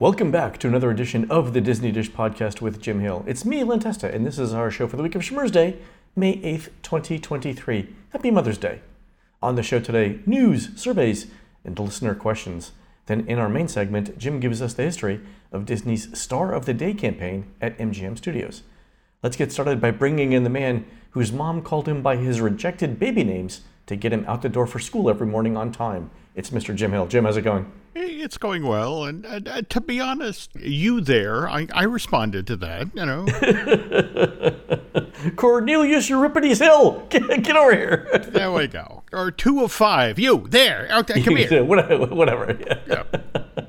Welcome back to another edition of the Disney Dish Podcast with Jim Hill. It's me, Len Testa, and this is our show for the week of Shmur's Day, May 8th, 2023. Happy Mother's Day. On the show today, news, surveys, and listener questions. Then in our main segment, Jim gives us the history of Disney's Star of the Day campaign at MGM Studios. Let's get started by bringing in the man whose mom called him by his rejected baby names to get him out the door for school every morning on time. It's Mr. Jim Hill. Jim, how's it going? It's going well, and to be honest, you there, I responded to that, you know. Cornelius Euripides Hill, get over here. There we go. Or 2 of 5, you, there, okay, come here. Whatever, yeah. Yep. All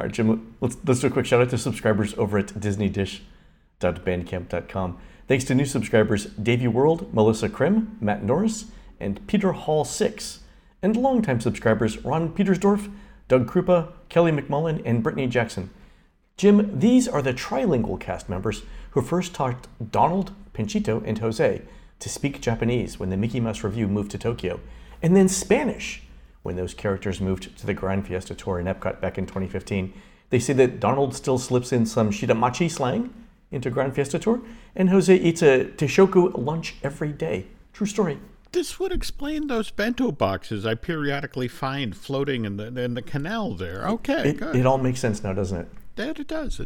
right, Jim, let's do a quick shout-out to subscribers over at disneydish.bandcamp.com. Thanks to new subscribers Davey World, Melissa Krim, Matt Norris, and Peter Hall 6. And longtime subscribers Ron Petersdorf, Doug Krupa, Kelly McMullen, and Brittany Jackson. Jim, these are the trilingual cast members who first taught Donald, Pinchito, and Jose to speak Japanese when the Mickey Mouse revue moved to Tokyo, and then Spanish when those characters moved to the Grand Fiesta Tour in Epcot back in 2015. They say that Donald still slips in some shiramachi slang into Grand Fiesta Tour, and Jose eats a Teishoku lunch every day. True story. This would explain those bento boxes I periodically find floating in the canal there. Okay, good. It all makes sense now, doesn't it? That it does.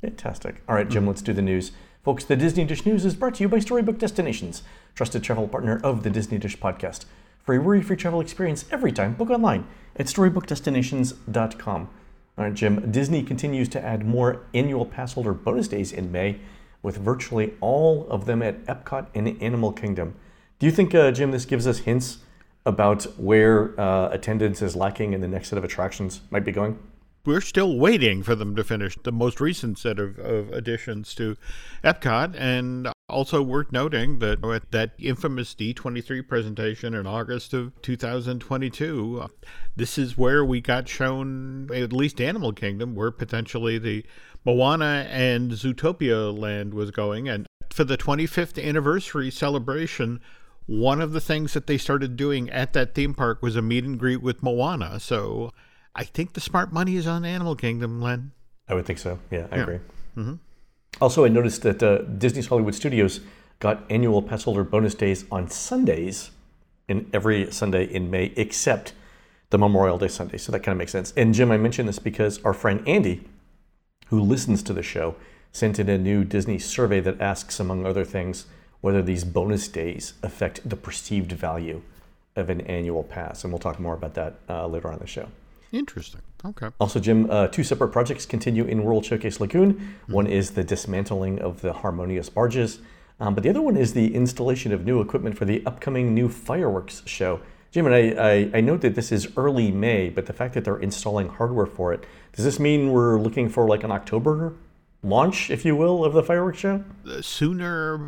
Fantastic. All right, Jim, Let's do the news. Folks, the Disney Dish News is brought to you by Storybook Destinations, trusted travel partner of the Disney Dish Podcast. For a worry-free travel experience every time, book online at storybookdestinations.com. All right, Jim, Disney continues to add more annual pass holder bonus days in May, with virtually all of them at Epcot and Animal Kingdom. Do you think, Jim, this gives us hints about where attendance is lacking and the next set of attractions might be going? We're still waiting for them to finish the most recent set of additions to Epcot. And also worth noting that at that infamous D23 presentation in August of 2022, this is where we got shown, at least Animal Kingdom, where potentially the Moana and Zootopia land was going. And for the 25th anniversary celebration, one of the things that they started doing at that theme park was a meet and greet with Moana. So I think the smart money is on Animal Kingdom, Len. I would think so. Yeah, I agree. Mm-hmm. Also, I noticed that Disney's Hollywood Studios got annual pass holder bonus days on Sundays, in every Sunday in May, except the Memorial Day Sunday. So that kind of makes sense. And Jim, I mentioned this because our friend Andy, who listens to the show, sent in a new Disney survey that asks, among other things, whether these bonus days affect the perceived value of an annual pass. And we'll talk more about that later on in the show. Interesting. Okay. Also, Jim, 2 separate projects continue in World Showcase Lagoon. Mm-hmm. One is the dismantling of the Harmonious barges, but the other one is the installation of new equipment for the upcoming new fireworks show. Jim, and I note that this is early May, but the fact that they're installing hardware for it, does this mean we're looking for like an October launch, if you will, of the fireworks show? Sooner,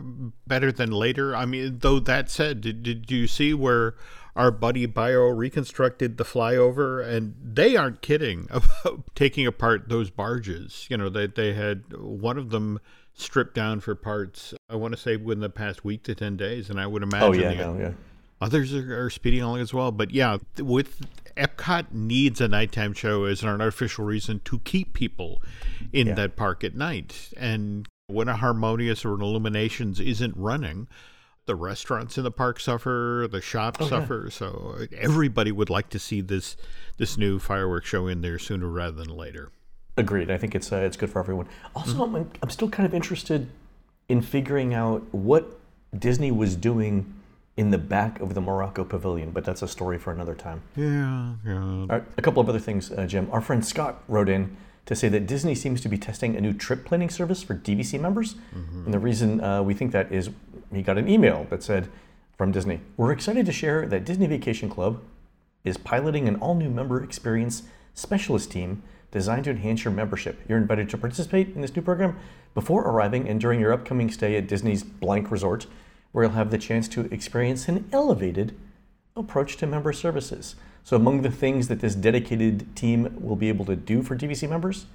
better than later. I mean, though that said, did you see where our buddy Bio reconstructed the flyover? And they aren't kidding about taking apart those barges. You know, they had one of them stripped down for parts, I want to say, within the past week to 10 days. And I would imagine others are speeding along as well. But yeah, with Epcot needs a nighttime show as an artificial reason to keep people in that park at night. And when a Harmonious or an Illuminations isn't running, the restaurants in the park suffer, the shops suffer. So everybody would like to see this new fireworks show in there sooner rather than later. Agreed. I think it's good for everyone. Also, I'm still kind of interested in figuring out what Disney was doing in the back of the Morocco Pavilion, but that's a story for another time. Yeah. All right, a couple of other things, Jim. Our friend Scott wrote in to say that Disney seems to be testing a new trip planning service for DVC members. Mm-hmm. And the reason we think that is he got an email that said from Disney, "We're excited to share that Disney Vacation Club is piloting an all-new member experience specialist team designed to enhance your membership. You're invited to participate in this new program before arriving and during your upcoming stay at Disney's Blank Resort, where you'll have the chance to experience an elevated approach to member services. So among the things that this dedicated team will be able to do for DVC members,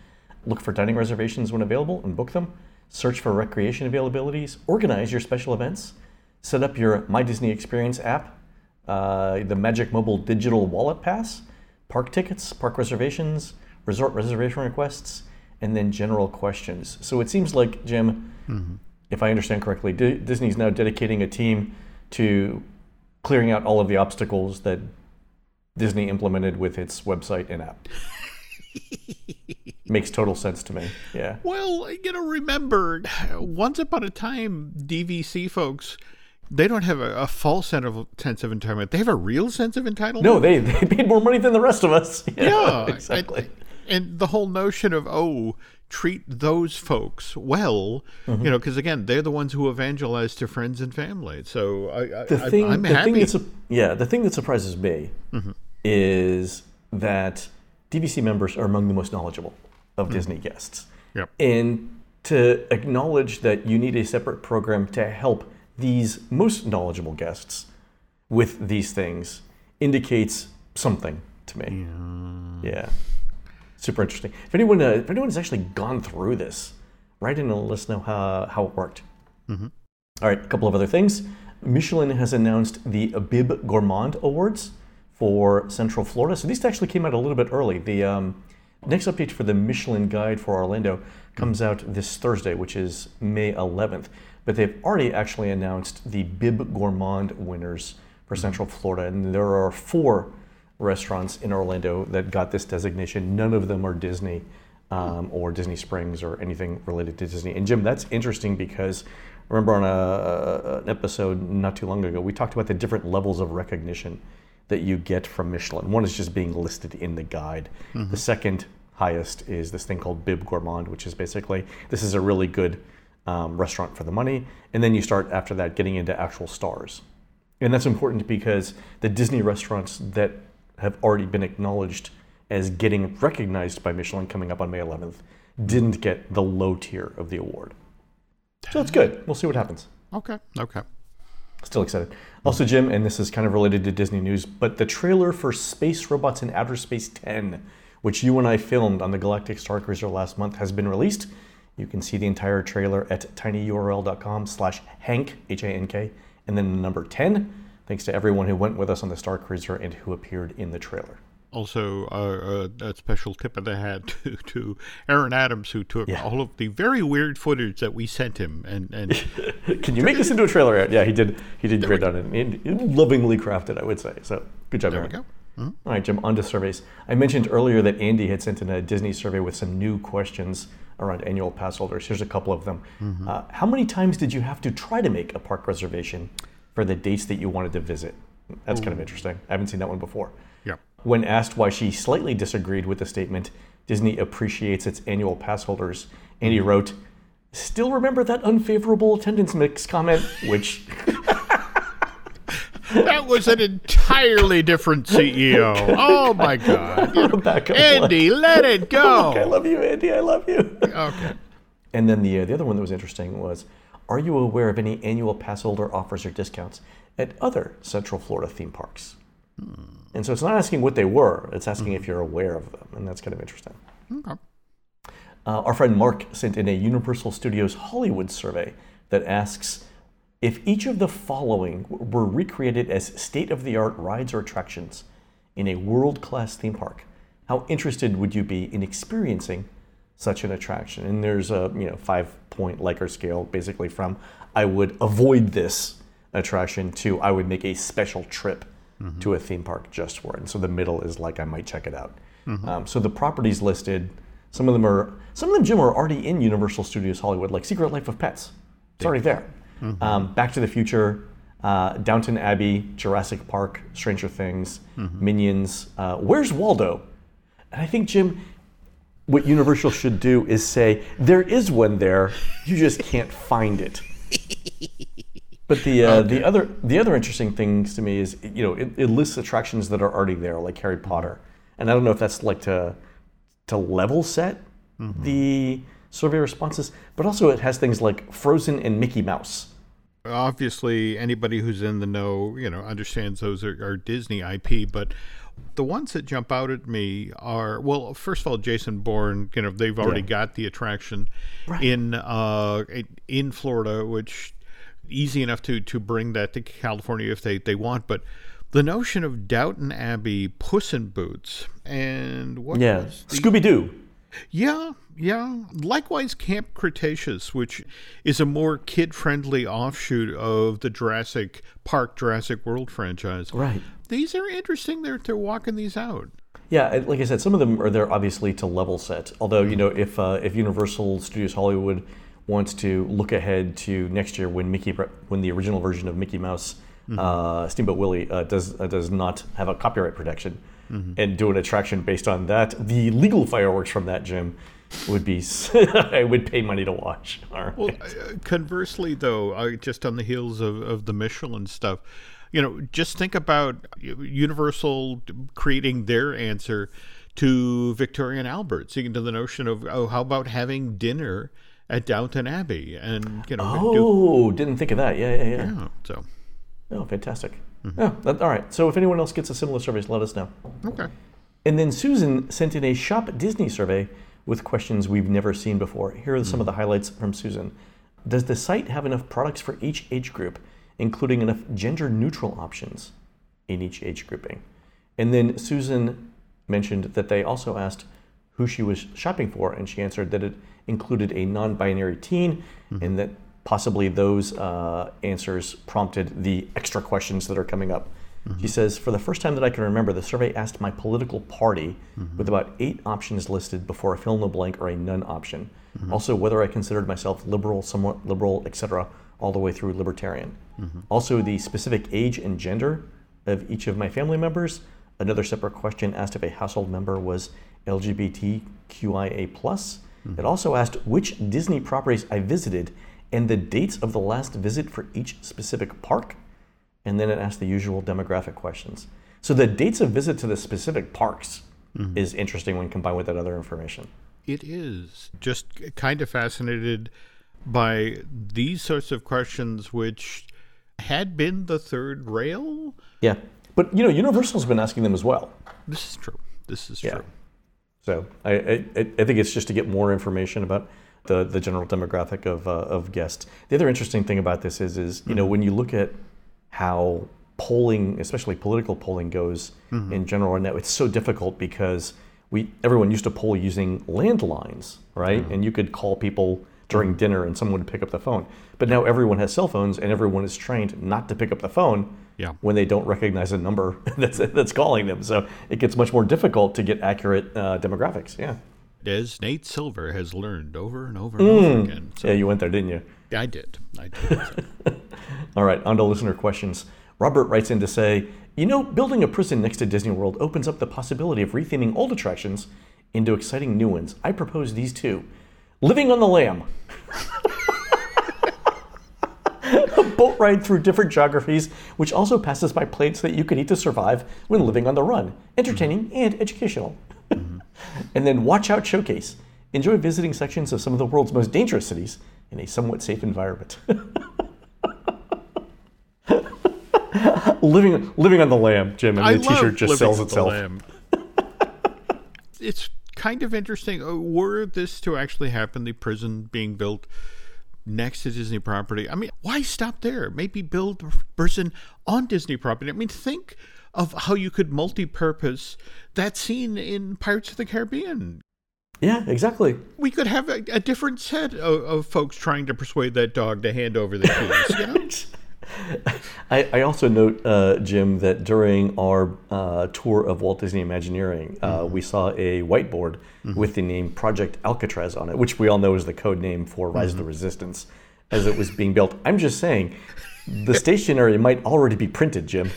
look for dining reservations when available and book them, search for recreation availabilities, organize your special events, set up your My Disney Experience app, the Magic Mobile Digital Wallet Pass, park tickets, park reservations, resort reservation requests, and then general questions. So it seems like, Jim, if I understand correctly, Disney's now dedicating a team to clearing out all of the obstacles that Disney implemented with its website and app. Makes total sense to me. Yeah. Well, you know, remember, once upon a time, DVC folks, they don't have a false sense of entitlement. They have a real sense of entitlement. No, they paid more money than the rest of us. Yeah, exactly. And the whole notion of, treat those folks well, you know, because again, they're the ones who evangelize to friends and family. So I'm happy. The thing that surprises me is that DVC members are among the most knowledgeable of Disney guests. Yep. And to acknowledge that you need a separate program to help these most knowledgeable guests with these things indicates something to me. Yeah. Super interesting. If anyone has actually gone through this, write in and let us know how it worked. All right, a couple of other things. Michelin has announced the Bib Gourmand Awards for Central Florida. So these actually came out a little bit early. The next update for the Michelin Guide for Orlando comes out this Thursday, which is May 11th. But they've already actually announced the Bib Gourmand winners for Central Florida, and there are 4 restaurants in Orlando that got this designation. None of them are Disney or Disney Springs or anything related to Disney. And Jim, that's interesting because I remember on an episode not too long ago, we talked about the different levels of recognition that you get from Michelin. One is just being listed in the guide. The second highest is this thing called Bib Gourmand, which is basically, this is a really good restaurant for the money. And then you start after that getting into actual stars. And that's important because the Disney restaurants that have already been acknowledged as getting recognized by Michelin coming up on May 11th, didn't get the low tier of the award. So that's good. We'll see what happens. Okay. Still excited. Also, Jim, and this is kind of related to Disney news, but the trailer for Space Robots in Outer Space 10, which you and I filmed on the Galactic Starcruiser last month, has been released. You can see the entire trailer at tinyurl.com/Hank, H-A-N-K, and then the number 10. Thanks to everyone who went with us on the Starcruiser and who appeared in the trailer. Also, a special tip of the hat to Aaron Adams, who took all of the very weird footage that we sent him. And can you make this into a trailer? Yeah, he did. He did great on it. And lovingly crafted, I would say. So good job, Aaron. There we go. All right, Jim, on to surveys. I mentioned earlier that Andy had sent in a Disney survey with some new questions around annual pass holders. Here's a couple of them. How many times did you have to try to make a park reservation for the dates that you wanted to visit? That's kind of interesting. I haven't seen that one before. Yeah. When asked why she slightly disagreed with the statement, Disney appreciates its annual pass holders, Andy wrote, "Still remember that unfavorable attendance mix comment," which... That was an entirely different CEO. Oh, my God. Andy, let it go. Look, I love you, Andy. I love you. Okay. And then the other one that was interesting was, are you aware of any annual pass holder offers or discounts at other Central Florida theme parks? And so it's not asking what they were, it's asking if you're aware of them, and that's kind of interesting. Okay. Our friend Mark sent in a Universal Studios Hollywood survey that asks, if each of the following were recreated as state-of-the-art rides or attractions in a world-class theme park, how interested would you be in experiencing such an attraction? And there's a 5-point Likert scale, basically from I would avoid this attraction to I would make a special trip to a theme park just for it. And so the middle is like I might check it out. So the properties listed, some of them, Jim, are already in Universal Studios Hollywood, like Secret Life of Pets. It's already there. Back to the Future, Downton Abbey, Jurassic Park, Stranger Things, Minions. Where's Waldo? And I think, Jim, what Universal should do is say, there is one there, you just can't find it. But the other interesting things to me is, it lists attractions that are already there, like Harry Potter. And I don't know if that's like to to level set the survey responses, but also it has things like Frozen and Mickey Mouse. Obviously, anybody who's in the know, you know, understands those are Disney IP, but the ones that jump out at me are, well, first of all, Jason Bourne, you know, they've already got the attraction in Florida, which easy enough to bring that to California if they want, but the notion of Downton Abbey, Puss in Boots, and what was the... Scooby-Doo. Yeah, yeah. Likewise, Camp Cretaceous, which is a more kid-friendly offshoot of the Jurassic Park, Jurassic World franchise. Right. These are interesting. They're walking these out. Yeah, like I said, some of them are there obviously to level set. Although, you know, if Universal Studios Hollywood wants to look ahead to next year when the original version of Mickey Mouse Steamboat Willie does not have a copyright protection, and do an attraction based on that, the legal fireworks from that, Jim, would be I would pay money to watch. All right. Well, conversely, though, just on the heels of the Michelin stuff, you know, just think about Universal creating their answer to Victoria and Albert, seeing to the notion of, oh, how about having dinner at Downton Abbey? And you know, didn't think of that. Yeah. So. Oh, fantastic. All right. So if anyone else gets a similar survey, let us know. Okay. And then Susan sent in a Shop Disney survey with questions we've never seen before. Here are some of the highlights from Susan. Does the site have enough products for each age group, including enough gender-neutral options in each age grouping? And then Susan mentioned that they also asked who she was shopping for, and she answered that it included a non-binary teen, and that possibly those answers prompted the extra questions that are coming up. She says, for the first time that I can remember, the survey asked my political party with about 8 options listed before a fill in the blank or a none option. Also, whether I considered myself liberal, somewhat liberal, etc., all the way through libertarian. Also, the specific age and gender of each of my family members. Another separate question asked if a household member was LGBTQIA+. It also asked which Disney properties I visited and the dates of the last visit for each specific park, and then it asks the usual demographic questions. So the dates of visit to the specific parks is interesting when combined with that other information. It is. Just kind of fascinated by these sorts of questions, which had been the third rail. Yeah, but you know, Universal's been asking them as well. This is true. This is true. So I think it's just to get more information about the general demographic of guests. The other interesting thing about this is you know, when you look at how polling, especially political polling, goes in general, and it's so difficult because everyone used to poll using landlines, right? And you could call people during dinner and someone would pick up the phone. But now everyone has cell phones and everyone is trained not to pick up the phone when they don't recognize a number that's calling them. So it gets much more difficult to get accurate demographics. Yeah. As Nate Silver has learned over and over and over again. So, yeah, you went there, didn't you? I did. So. All right, on to listener questions. Robert writes in to say, you know, building a prison next to Disney World opens up the possibility of retheming old attractions into exciting new ones. I propose these two. Living on the Lamb. A boat ride through different geographies, which also passes by plates that you could eat to survive when living on the run. Entertaining and educational. And then Watch Out Showcase. Enjoy visiting sections of some of the world's most dangerous cities in a somewhat safe environment. Living on the Lamb, Jim. I mean, the t-shirt just sells itself. It's kind of interesting. Were this to actually happen, the prison being built next to Disney property, I mean, why stop there? Maybe build a prison on Disney property. I mean, think of how you could multi-purpose that scene in Pirates of the Caribbean. Yeah, exactly. We could have a different set of folks trying to persuade that dog to hand over the keys. You know? I also note, Jim, that during our tour of Walt Disney Imagineering, we saw a whiteboard with the name Project Alcatraz on it, which we all know is the code name for Rise of the Resistance, as it was being built. I'm just saying, the stationery might already be printed, Jim.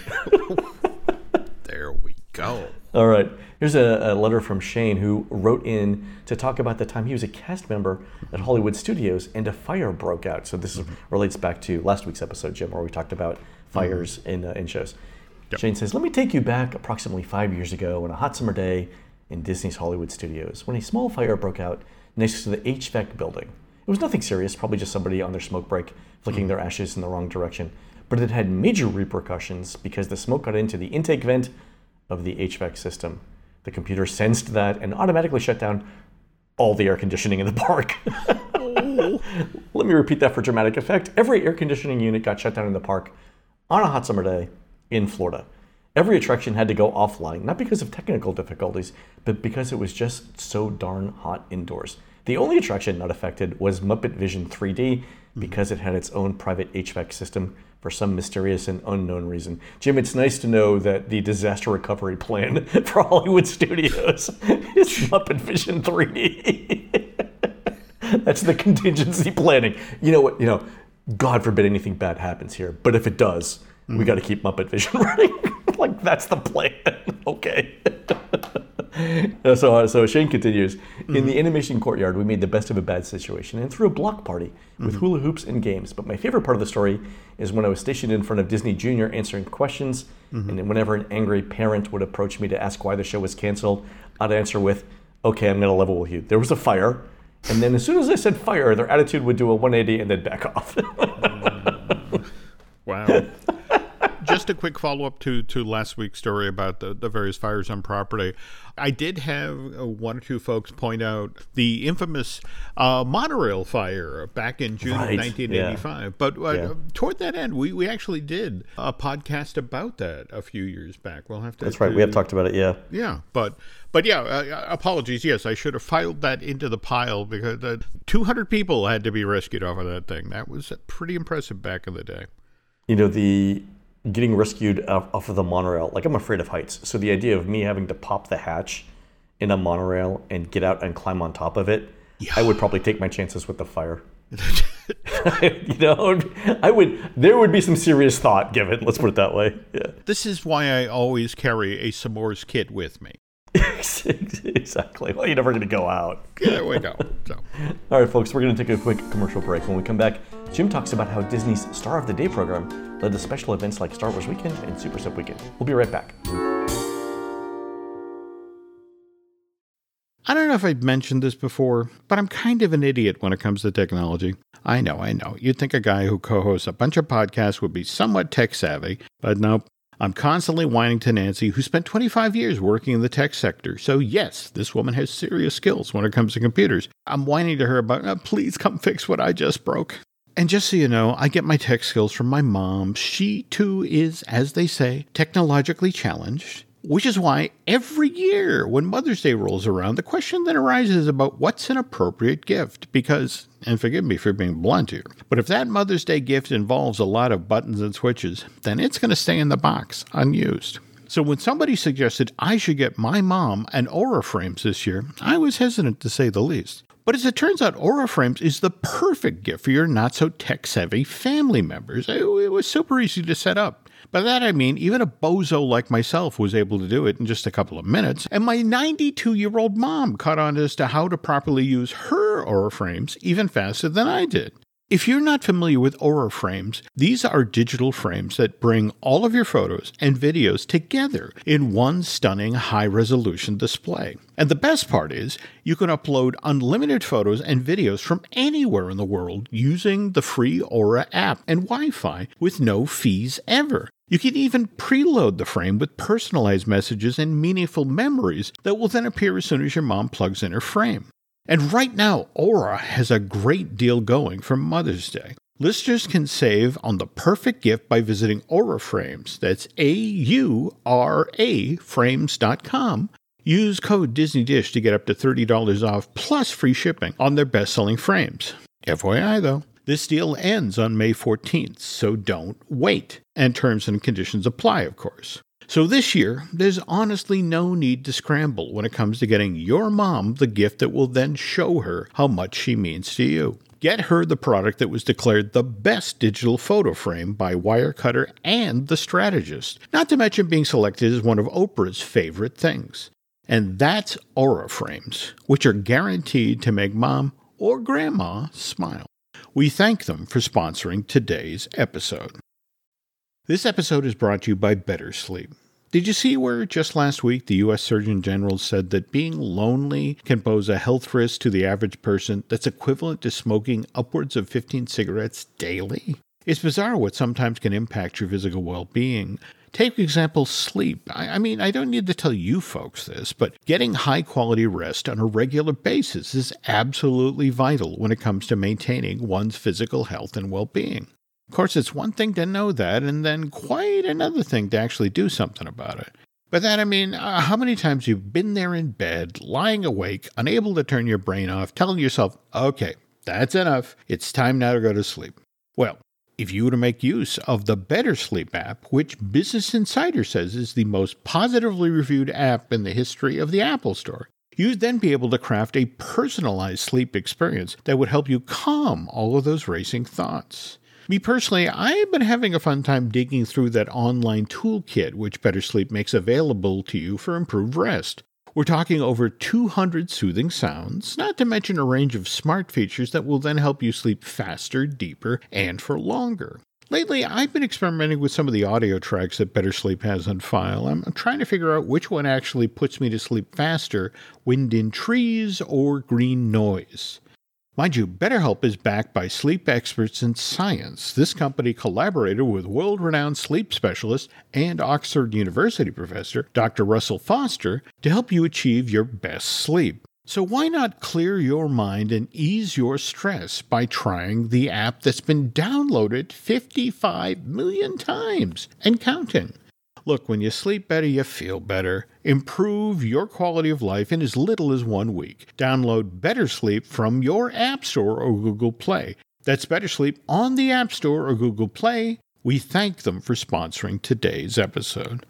There we go. All right. Here's a letter from Shane, who wrote in to talk about the time he was a cast member at Hollywood Studios and a fire broke out. So this relates back to last week's episode, Jim, where we talked about fires in shows. Yep. Shane says, let me take you back approximately 5 years ago on a hot summer day in Disney's Hollywood Studios when a small fire broke out next to the HVAC building. It was nothing serious, probably just somebody on their smoke break flicking their ashes in the wrong direction, but it had major repercussions because the smoke got into the intake vent of the HVAC system. The computer sensed that and automatically shut down all the air conditioning in the park. Let me repeat that for dramatic effect. Every air conditioning unit got shut down in the park on a hot summer day in Florida. Every attraction had to go offline, not because of technical difficulties, but because it was just so darn hot indoors. The only attraction not affected was Muppet Vision 3D because it had its own private HVAC system for some mysterious and unknown reason. Jim, it's nice to know that the disaster recovery plan for Hollywood Studios is Muppet Vision 3D. That's the contingency planning. You know what, you know, God forbid anything bad happens here, but if it does, we got to keep Muppet Vision running. Like, that's the plan. Okay. So Shane continues, in the animation courtyard, we made the best of a bad situation and threw a block party with hula hoops and games. But my favorite part of the story is when I was stationed in front of Disney Junior answering questions, and then whenever an angry parent would approach me to ask why the show was canceled, I'd answer with, okay, I'm going to level with you. There was a fire. And then as soon as I said fire, their attitude would do a 180 and then back off. Wow. Just a quick follow-up to last week's story about the various fires on property. I did have one or two folks point out the infamous monorail fire back in June of 1985. Yeah. But toward that end, we actually did a podcast about that a few years back. We'll have to. That's right. We have talked about it. Yeah. Yeah. But yeah, apologies. Yes, I should have filed that into the pile because 200 people had to be rescued off of that thing. That was pretty impressive back in the day. You know, the getting rescued off of the monorail, like, I'm afraid of heights. So the idea of me having to pop the hatch in a monorail and get out and climb on top of it, I would probably take my chances with the fire. You know, I would. There would be some serious thought given. Let's put it that way. Yeah. This is why I always carry a s'mores kit with me. Exactly. Well, you're never going to go out. Yeah, we go. So. All right, folks, we're going to take a quick commercial break. When we come back, Jim talks about how Disney's Star of the Day program led to special events like Star Wars Weekend and Super Sub Weekend. We'll be right back. I don't know if I've mentioned this before, but I'm kind of an idiot when it comes to technology. I know. You'd think a guy who co-hosts a bunch of podcasts would be somewhat tech-savvy, but nope. I'm constantly whining to Nancy, who spent 25 years working in the tech sector. So yes, this woman has serious skills when it comes to computers. I'm whining to her about, please come fix what I just broke. And just so you know, I get my tech skills from my mom. She, too, is, as they say, technologically challenged, which is why every year when Mother's Day rolls around, the question that arises about what's an appropriate gift, because, and forgive me for being blunt here, but if that Mother's Day gift involves a lot of buttons and switches, then it's going to stay in the box, unused. So when somebody suggested I should get my mom an Aura Frames this year, I was hesitant to say the least. But as it turns out, Aura Frames is the perfect gift for your not-so-tech-savvy family members. It was super easy to set up. By that I mean, even a bozo like myself was able to do it in just a couple of minutes, and my 92-year-old mom caught on as to how to properly use her Aura Frames even faster than I did. If you're not familiar with Aura Frames, these are digital frames that bring all of your photos and videos together in one stunning high-resolution display. And the best part is, you can upload unlimited photos and videos from anywhere in the world using the free Aura app and Wi-Fi with no fees ever. You can even preload the frame with personalized messages and meaningful memories that will then appear as soon as your mom plugs in her frame. And right now, Aura has a great deal going for Mother's Day. Listeners can save on the perfect gift by visiting Aura Frames. That's AURA frames.com. Use code Disney Dish to get up to $30 off plus free shipping on their best-selling frames. FYI, though, this deal ends on May 14th, so don't wait. And terms and conditions apply, of course. So this year, there's honestly no need to scramble when it comes to getting your mom the gift that will then show her how much she means to you. Get her the product that was declared the best digital photo frame by Wirecutter and The Strategist, not to mention being selected as one of Oprah's favorite things. And that's Aura Frames, which are guaranteed to make mom or grandma smile. We thank them for sponsoring today's episode. This episode is brought to you by Better Sleep. Did you see where just last week the U.S. Surgeon General said that being lonely can pose a health risk to the average person that's equivalent to smoking upwards of 15 cigarettes daily? It's bizarre what sometimes can impact your physical well-being. Take, for example, sleep. I mean, I don't need to tell you folks this, but getting high-quality rest on a regular basis is absolutely vital when it comes to maintaining one's physical health and well-being. Of course, it's one thing to know that, and then quite another thing to actually do something about it. But that, I mean, how many times you've been there in bed, lying awake, unable to turn your brain off, telling yourself, okay, that's enough, it's time now to go to sleep. Well, if you were to make use of the Better Sleep app, which Business Insider says is the most positively reviewed app in the history of the Apple Store, you'd then be able to craft a personalized sleep experience that would help you calm all of those racing thoughts. Me personally, I've been having a fun time digging through that online toolkit which Better Sleep makes available to you for improved rest. We're talking over 200 soothing sounds, not to mention a range of smart features that will then help you sleep faster, deeper, and for longer. Lately, I've been experimenting with some of the audio tracks that Better Sleep has on file. I'm trying to figure out which one actually puts me to sleep faster, wind in trees or green noise. Mind you, BetterHelp is backed by sleep experts in science. This company collaborated with world-renowned sleep specialist and Oxford University professor, Dr. Russell Foster, to help you achieve your best sleep. So why not clear your mind and ease your stress by trying the app that's been downloaded 55 million times and counting? Look, when you sleep better, you feel better. Improve your quality of life in as little as 1 week. Download Better Sleep from your App Store or Google Play. That's Better Sleep on the App Store or Google Play. We thank them for sponsoring today's episode.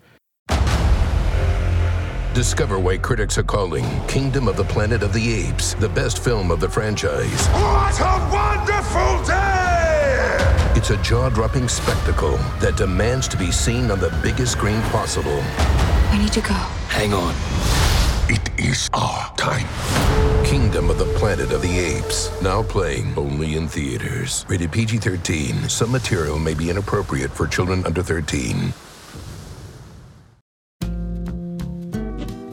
Discover why critics are calling Kingdom of the Planet of the Apes the best film of the franchise. What a wonderful day! It's a jaw-dropping spectacle that demands to be seen on the biggest screen possible. I need to go. Hang on. It is our time. Kingdom of the Planet of the Apes. Now playing only in theaters. Rated PG-13. Some material may be inappropriate for children under 13.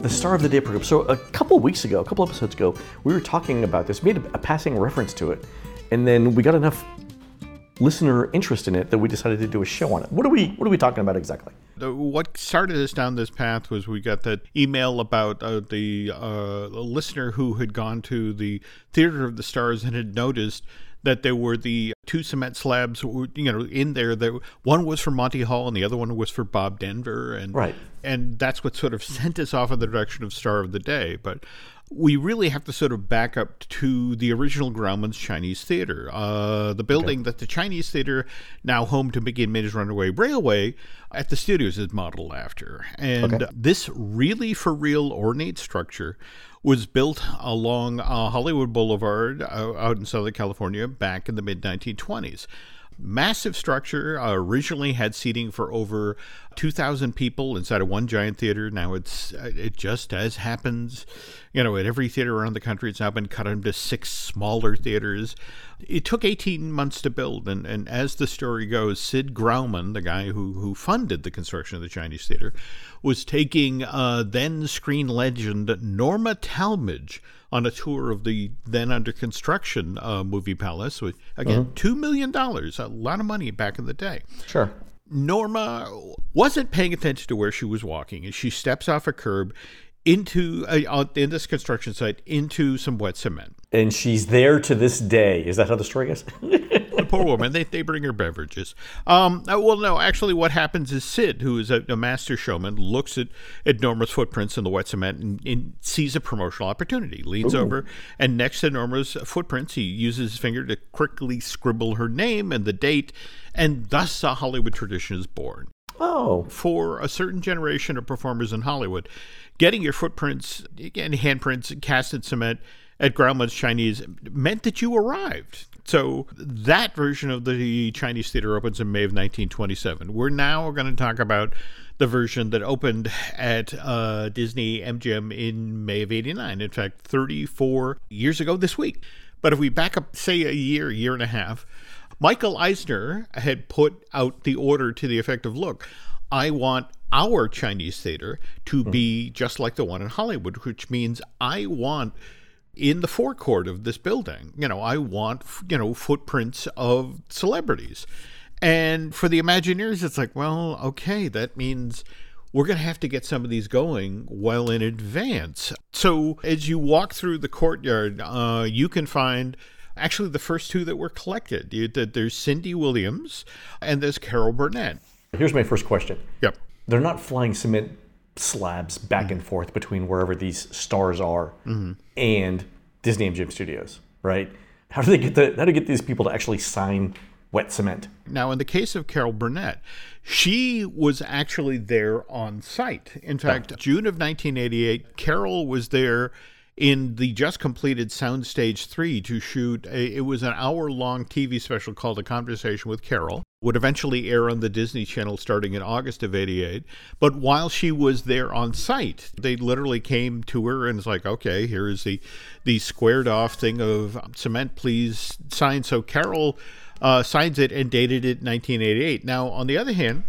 The star of the day program. So a couple episodes ago, we were talking about this, made a passing reference to it, and then we got enough listener interest in it that we decided to do a show on it. What are we talking about exactly? What started us down this path was we got that email about the listener who had gone to the Theater of the Stars and had noticed that there were the two cement slabs, in there. That one was for Monty Hall and the other one was for Bob Denver, and right. And that's what sort of sent us off in the direction of Star of the Day. But we really have to sort of back up to the original Grauman's Chinese Theater, the building that the Chinese Theater, now home to Mickey and Minnie's Runaway Railway, at the studios is modeled after. And this really for real ornate structure was built along Hollywood Boulevard out in Southern California back in the mid-1920s. Massive structure, originally had seating for over 2,000 people inside of one giant theater. Now it just as happens, at every theater around the country, it's now been cut into six smaller theaters. It took 18 months to build, and as the story goes, Sid Grauman, the guy who funded the construction of the Chinese Theater, was taking then screen legend Norma Talmadge on a tour of the then under construction movie palace, which, again, $2 million, a lot of money back in the day. Sure. Norma wasn't paying attention to where she was walking, and she steps off a curb in this construction site into some wet cement. And she's there to this day. Is that how the story goes? The poor woman, they bring her beverages. What happens is Sid, who is a master showman, looks at Norma's footprints in the wet cement and sees a promotional opportunity, leans over, and next to Norma's footprints, he uses his finger to quickly scribble her name and the date, and thus a Hollywood tradition is born. Oh. For a certain generation of performers in Hollywood, getting your footprints, again, handprints, cast in cement at Grauman's Chinese meant that you arrived. So that version of the Chinese Theater opens in May of 1927. We're now going to talk about the version that opened at Disney MGM in May of 89. In fact, 34 years ago this week. But if we back up, say, a year and a half, Michael Eisner had put out the order to the effect of, look, I want our Chinese theater to be just like the one in Hollywood, which means I want in the forecourt of this building, I want, footprints of celebrities. And for the Imagineers, it's like, well, okay, that means we're going to have to get some of these going well in advance. So as you walk through the courtyard, you can find actually the first two that were collected. There's Cindy Williams and there's Carol Burnett. Here's my first question. Yep. They're not flying cement slabs back and forth between wherever these stars are and Disney MGM Studios, right? How do they get the? How do they get these people to actually sign wet cement? Now, in the case of Carol Burnett, she was actually there on site. In fact, June of 1988, Carol was there in the just completed Soundstage 3 to shoot. It was an hour-long TV special called A Conversation with Carol. Would eventually air on the Disney Channel starting in August of 88. But while she was there on site, they literally came to her and it's like, okay, here is the squared off thing of cement, please sign. So Carol signs it and dated it 1988. Now, on the other hand,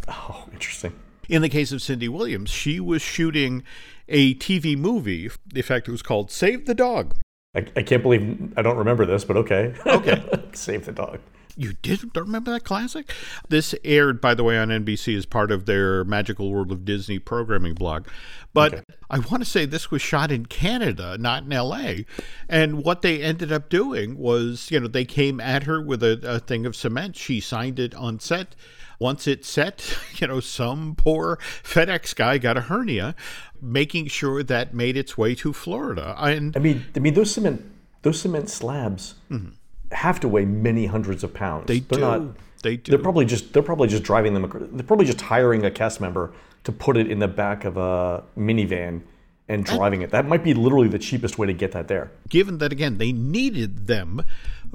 interesting. In the case of Cindy Williams, she was shooting a TV movie. In fact, it was called Save the Dog. I can't believe I don't remember this, but okay. Okay. Save the Dog. You didn't remember that classic? This aired, by the way, on NBC as part of their Magical World of Disney programming blog. But I want to say this was shot in Canada, not in L.A. And what they ended up doing was, they came at her with a thing of cement. She signed it on set. Once it's set, some poor FedEx guy got a hernia, making sure that made its way to Florida. And I mean, those cement slabs. Mm-hmm. have to weigh many hundreds of pounds. They do. They're probably just driving them. They're probably just hiring a cast member to put it in the back of a minivan and driving it. That might be literally the cheapest way to get that there. Given that, again, they needed them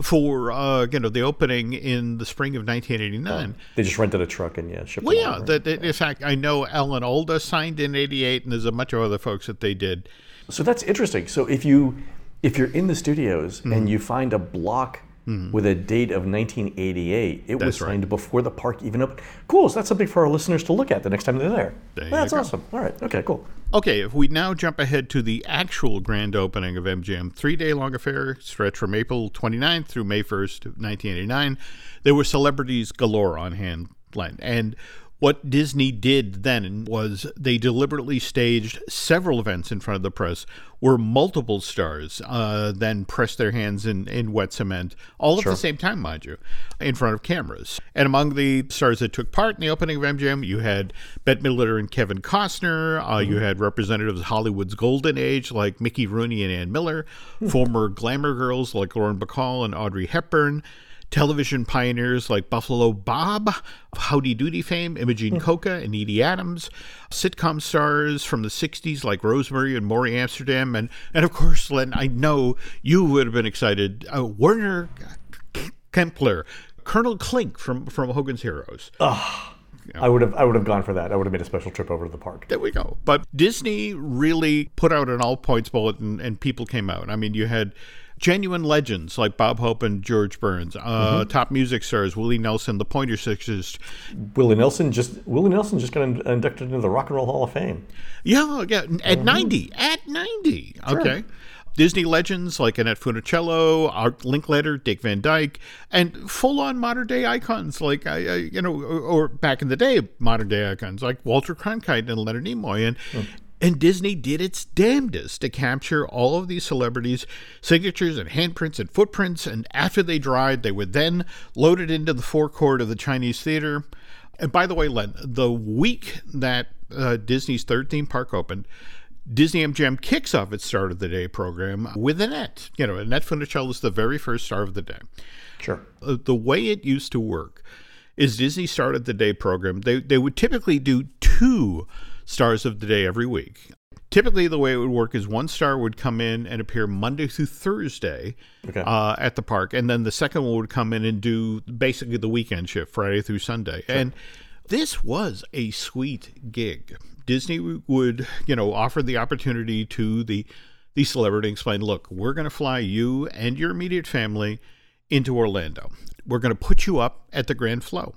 for the opening in the spring of 1989. They just rented a truck and shipped it. Well, in fact, I know Alan Alda signed in 88, and there's a bunch of other folks that they did. So that's interesting. So if you're in the studios and you find a block with a date of 1988, was signed before the park even opened. Cool, so that's something for our listeners to look at the next time they're there. That's awesome. All right, okay, cool. Okay, if we now jump ahead to the actual grand opening of MGM, three-day-long affair, stretched from April 29th through May 1st, 1989, there were celebrities galore on hand. And what Disney did then was they deliberately staged several events in front of the press where multiple stars then pressed their hands in wet cement, all at the same time, mind you, in front of cameras. And among the stars that took part in the opening of MGM, you had Bette Midler and Kevin Costner. You had representatives of Hollywood's golden age like Mickey Rooney and Ann Miller, former glamour girls like Lauren Bacall and Audrey Hepburn, television pioneers like Buffalo Bob, Howdy Doody fame, Imogene Coca and Edie Adams, sitcom stars from the 60s like Rosemary and Maury Amsterdam, and of course, Len, I know you would have been excited, Werner Kempler, Colonel Klink from Hogan's Heroes. Oh, I would have gone for that. I would have made a special trip over to the park. There we go. But Disney really put out an all-points bulletin, and people came out. I mean, you had genuine legends like Bob Hope and George Burns, top music stars Willie Nelson, the Pointer Sisters. Willie Nelson just got inducted into the Rock and Roll Hall of Fame. Yeah, at 90. At 90. Sure. Okay. Disney legends like Annette Funicello, Art Linkletter, Dick Van Dyke, and full-on modern-day icons like, or back in the day, modern-day icons like Walter Cronkite and Leonard Nimoy. And Disney did its damnedest to capture all of these celebrities' signatures and handprints and footprints, and after they dried, they were then loaded into the forecourt of the Chinese theater. And by the way, Len, the week that Disney's third theme park opened, Disney MGM kicks off its Start of the Day program with Annette. Annette Funicello is the very first star of the day. Sure. The way it used to work is Disney Start of the Day program, they would typically do two stars of the day every week. Typically, the way it would work is one star would come in and appear Monday through Thursday at the park, and then the second one would come in and do basically the weekend shift, Friday through Sunday. Sure. And this was a sweet gig. Disney would, offer the opportunity to the celebrity and explain, look, we're going to fly you and your immediate family into Orlando. We're going to put you up at the Grand Flow.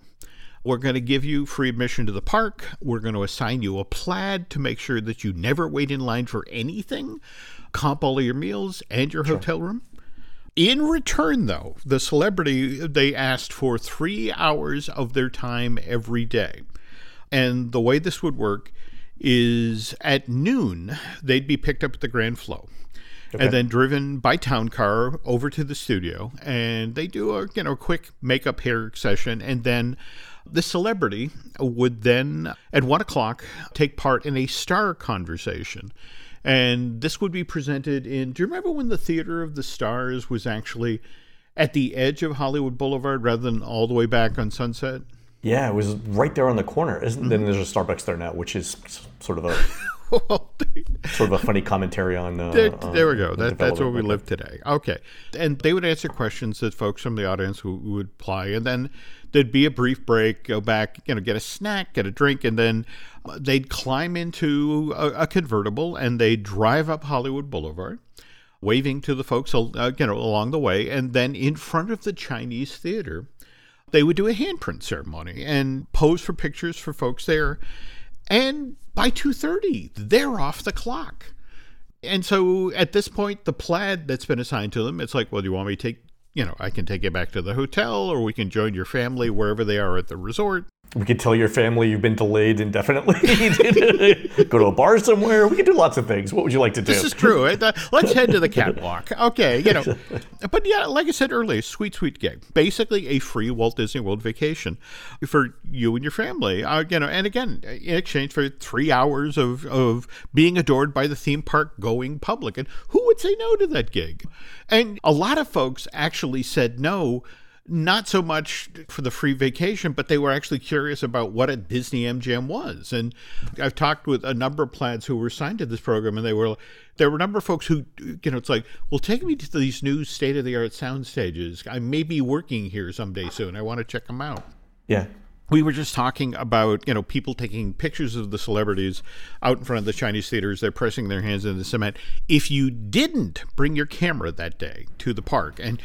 We're going to give you free admission to the park. We're going to assign you a plaid to make sure that you never wait in line for anything. Comp all of your meals and your hotel room. In return, though, the celebrity, they asked for 3 hours of their time every day. And the way this would work is at noon, they'd be picked up at the Grand Flow. Okay. And then driven by town car over to the studio, and they do a quick makeup hair session, and then the celebrity would then at 1 o'clock take part in a star conversation, and this would be presented in. Do you remember when the Theater of the Stars was actually at the edge of Hollywood Boulevard rather than all the way back on Sunset? Yeah, it was right there on the corner. Isn't then there's a Starbucks there now, which is sort of a. Sort of a funny commentary on... there we go. That's where we live today. Okay. And they would answer questions that folks from the audience would apply. And then there'd be a brief break, go back, get a snack, get a drink. And then they'd climb into a convertible and they'd drive up Hollywood Boulevard, waving to the folks along the way. And then in front of the Chinese Theater, they would do a handprint ceremony and pose for pictures for folks there. And by 2:30, they're off the clock. And so at this point, the plaid that's been assigned to them, it's like, well, do you want me to take, I can take you back to the hotel, or we can join your family wherever they are at the resort. We could tell your family you've been delayed indefinitely. Go to a bar somewhere. We could do lots of things. What would you like to do? This is true. Let's head to the catwalk. Okay, But yeah, like I said earlier, sweet gig. Basically a free Walt Disney World vacation for you and your family. And again, in exchange for 3 hours of being adored by the theme park going public. And who would say no to that gig? And a lot of folks actually said no. Not so much for the free vacation, but they were actually curious about what a Disney MGM was. And I've talked with a number of plaids who were signed to this program, and there were a number of folks who, it's like, well, take me to these new state-of-the-art sound stages. I may be working here someday soon. I want to check them out. Yeah. We were just talking about, people taking pictures of the celebrities out in front of the Chinese theaters. They're pressing their hands in the cement. If you didn't bring your camera that day to the park and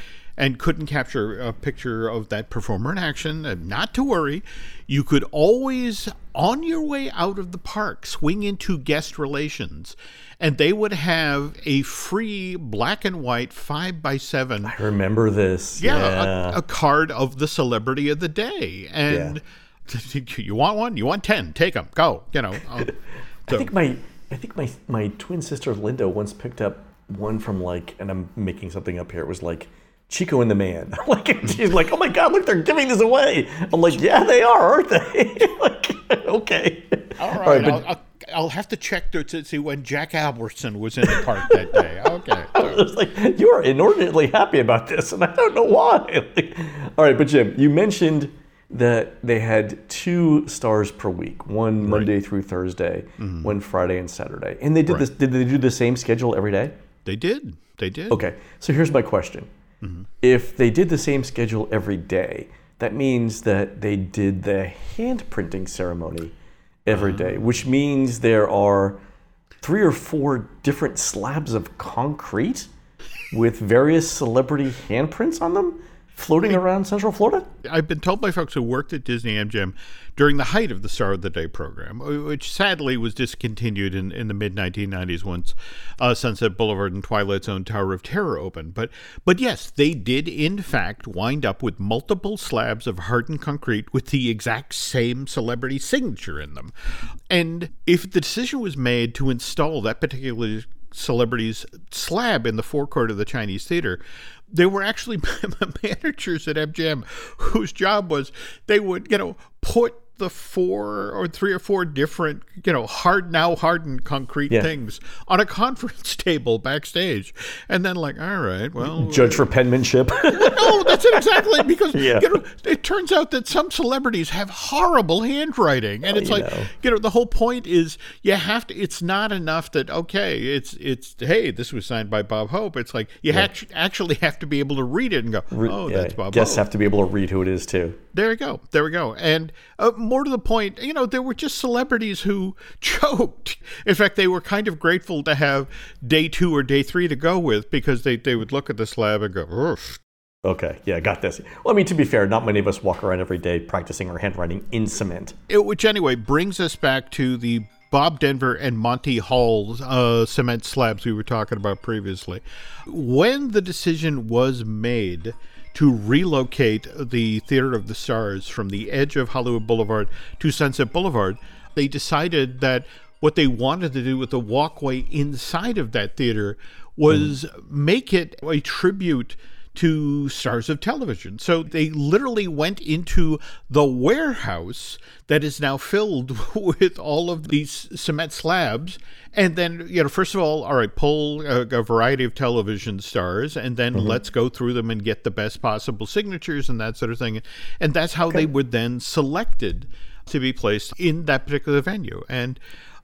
couldn't capture a picture of that performer in action, not to worry. You could always, on your way out of the park, swing into guest relations, and they would have a free black and white 5x7. I remember this. Yeah. A card of the celebrity of the day. And you want one? You want 10? Take them. Go. I think my twin sister Linda once picked up one from and I'm making something up here. It was Chico and the Man. She's like, oh my God, look, they're giving this away. I'm like, yeah, they are, aren't they? Okay. All right but I'll have to check to see when Jack Albertson was in the park that day. Okay. I was you are inordinately happy about this, and I don't know why. All right, but Jim, you mentioned that they had 2 stars per week, one right. Monday through Thursday, mm-hmm. one Friday and Saturday. And they did this. Did they do the same schedule every day? They did. Okay, so here's my question. Mm-hmm. If they did the same schedule every day, that means that they did the hand printing ceremony every day, which means there are 3 or 4 different slabs of concrete with various celebrity handprints on them floating around Central Florida? I've been told by folks who worked at Disney MGM during the height of the Star of the Day program, which sadly was discontinued in the mid-1990s once Sunset Boulevard and Twilight's own Tower of Terror opened. But yes, they did, in fact, wind up with multiple slabs of hardened concrete with the exact same celebrity signature in them. And if the decision was made to install that particular celebrity's slab in the forecourt of the Chinese Theater, there were actually managers at MGM whose job was they would, put the 3 or 4 different, hardened concrete things on a conference table backstage. And then all right, well. Judge for penmanship. No, that's it exactly. Because it turns out that some celebrities have horrible handwriting. And it's the whole point is you have to, it's not enough that, hey, this was signed by Bob Hope. It's you actually have to be able to read it and go, oh, that's Bob Hope. Guests have to be able to read who it is too. There we go. And more to the point, there were just celebrities who choked. In fact, they were kind of grateful to have day 2 or day 3 to go with because they would look at the slab and go, Okay, yeah, got this. Well, I mean, to be fair, not many of us walk around every day practicing our handwriting in cement. Which, anyway, brings us back to the Bob Denver and Monty Hall cement slabs we were talking about previously. When the decision was made to relocate the Theater of the Stars from the edge of Hollywood Boulevard to Sunset Boulevard, they decided that what they wanted to do with the walkway inside of that theater was make it a tribute to stars of television. So they literally went into the warehouse that is now filled with all of these cement slabs. And then, you know, first of all right, pull a variety of television stars, and then let's go through them and get the best possible signatures and that sort of thing. And that's how they were then selected to be placed in that particular venue. And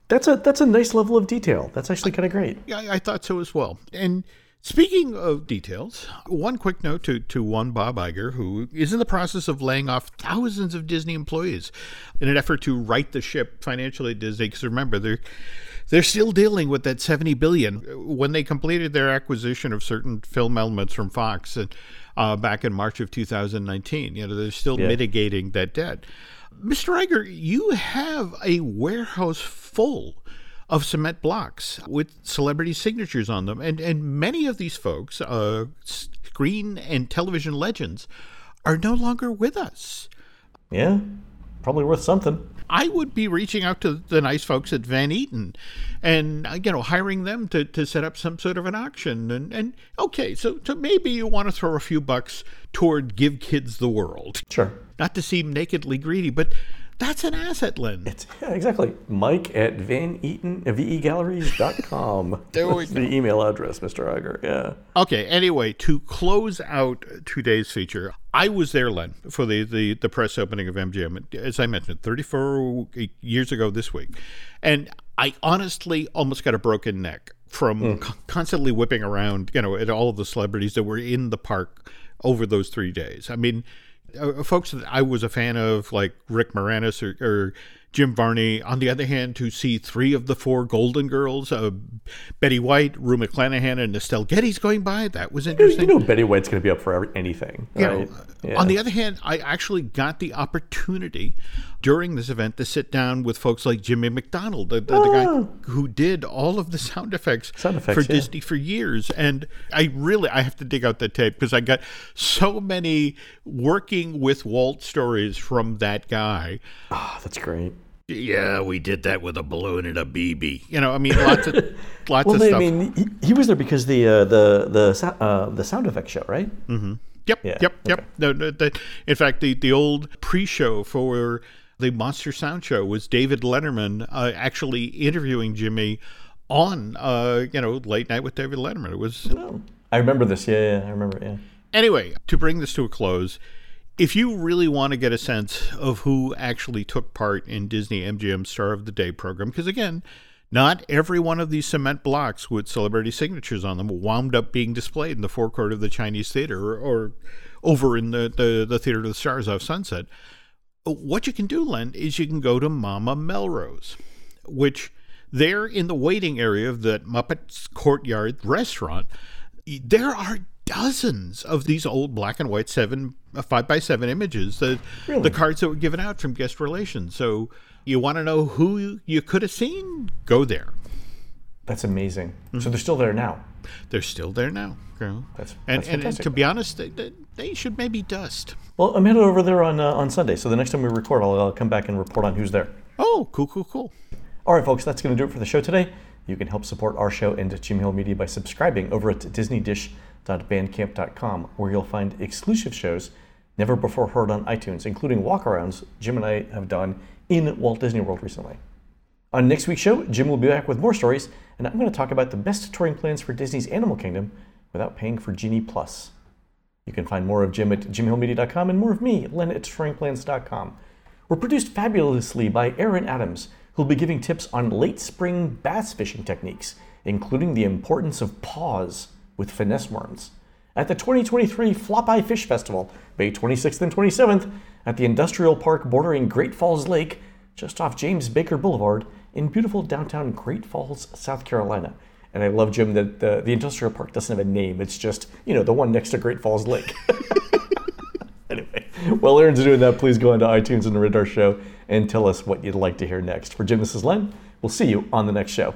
that's a nice level of detail. That's actually kind of great. I thought so as well. And speaking of details, one quick note to one Bob Iger, who is in the process of laying off thousands of Disney employees in an effort to right the ship financially at Disney. Because remember, they're still dealing with that $70 billion. When they completed their acquisition of certain film elements from Fox back in March of 2019, you know, they're still mitigating that debt. Mr. Iger, you have a warehouse full of cement blocks with celebrity signatures on them. And many of these folks, screen and television legends, are no longer with us. Yeah, probably worth something. I would be reaching out to the nice folks at Van Eaton and, you know, hiring them to set up some sort of an auction. And okay, so maybe you want to throw a few bucks toward Give Kids the World. Sure. Not to seem nakedly greedy, but that's an asset, Len. Exactly. Mike at Van Eaton, vegalleries.com. There we go. The email address, Mr. Iger. Yeah. Okay. Anyway, to close out today's feature, I was there, Len, for the press opening of MGM. As I mentioned, 34 years ago this week. And I honestly almost got a broken neck from constantly whipping around, you know, at all of the celebrities that were in the park over those 3 days. I mean, folks that I was a fan of, like Rick Moranis or Jim Varney. On the other hand, to see three of the four Golden Girls, Betty White, Rue McClanahan, and Estelle Getty's going by, that was interesting. You know Betty White's going to be up for anything. Right? Yeah. On the other hand, I actually got the opportunity during this event to sit down with folks like Jimmy McDonnell, the guy who did all of the sound effects for Disney for years. And I have to dig out that tape because I got so many working with Walt stories from that guy. Ah, that's great. Yeah, we did that with a balloon and a BB. You know, I mean, lots of stuff. I mean, he was there because the sound effects show, right? Mm-hmm. Yep. Okay. No. In fact, the old pre-show for the Monster Sound Show was David Letterman actually interviewing Jimmy on, Late Night with David Letterman. It was. Oh, I remember this. Yeah, I remember. Yeah. Anyway, to bring this to a close. If you really want to get a sense of who actually took part in Disney MGM's Star of the Day program, because again, not every one of these cement blocks with celebrity signatures on them wound up being displayed in the forecourt of the Chinese Theater or over in the Theater of the Stars off Sunset. What you can do, Len, is you can go to Mama Melrose, which there in the waiting area of that Muppets Courtyard restaurant, there are dozens of these old black and white 5x7 images, the cards that were given out from guest relations. So you want to know who you could have seen? Go there. That's amazing. Mm-hmm. So they're still there now. They're still there now. Girl. That's and to be honest, they should maybe dust. Well, I'm headed over there on Sunday. So the next time we record, I'll come back and report on who's there. Oh, cool. All right, folks, that's going to do it for the show today. You can help support our show and Jim Hill Media by subscribing over at DisneyDish.bandcamp.com, where you'll find exclusive shows never before heard on iTunes, including walkarounds Jim and I have done in Walt Disney World recently. On next week's show, Jim will be back with more stories, and I'm going to talk about the best touring plans for Disney's Animal Kingdom without paying for Genie Plus. You can find more of Jim at JimHillMedia.com and more of me, Len, at touringplans.com. We're produced fabulously by Aaron Adams, who'll be giving tips on late spring bass fishing techniques, including the importance of paws with finesse worms, at the 2023 Flopeye Fish Festival, May 26th and 27th, at the industrial park bordering Great Falls Lake, just off James Baker Boulevard in beautiful downtown Great Falls, South Carolina. And I love, Jim, that the industrial park doesn't have a name. It's just, you know, the one next to Great Falls Lake. Anyway, while Aaron's doing that, please go onto iTunes and rate our show and tell us what you'd like to hear next. For Jim, this is Len. We'll see you on the next show.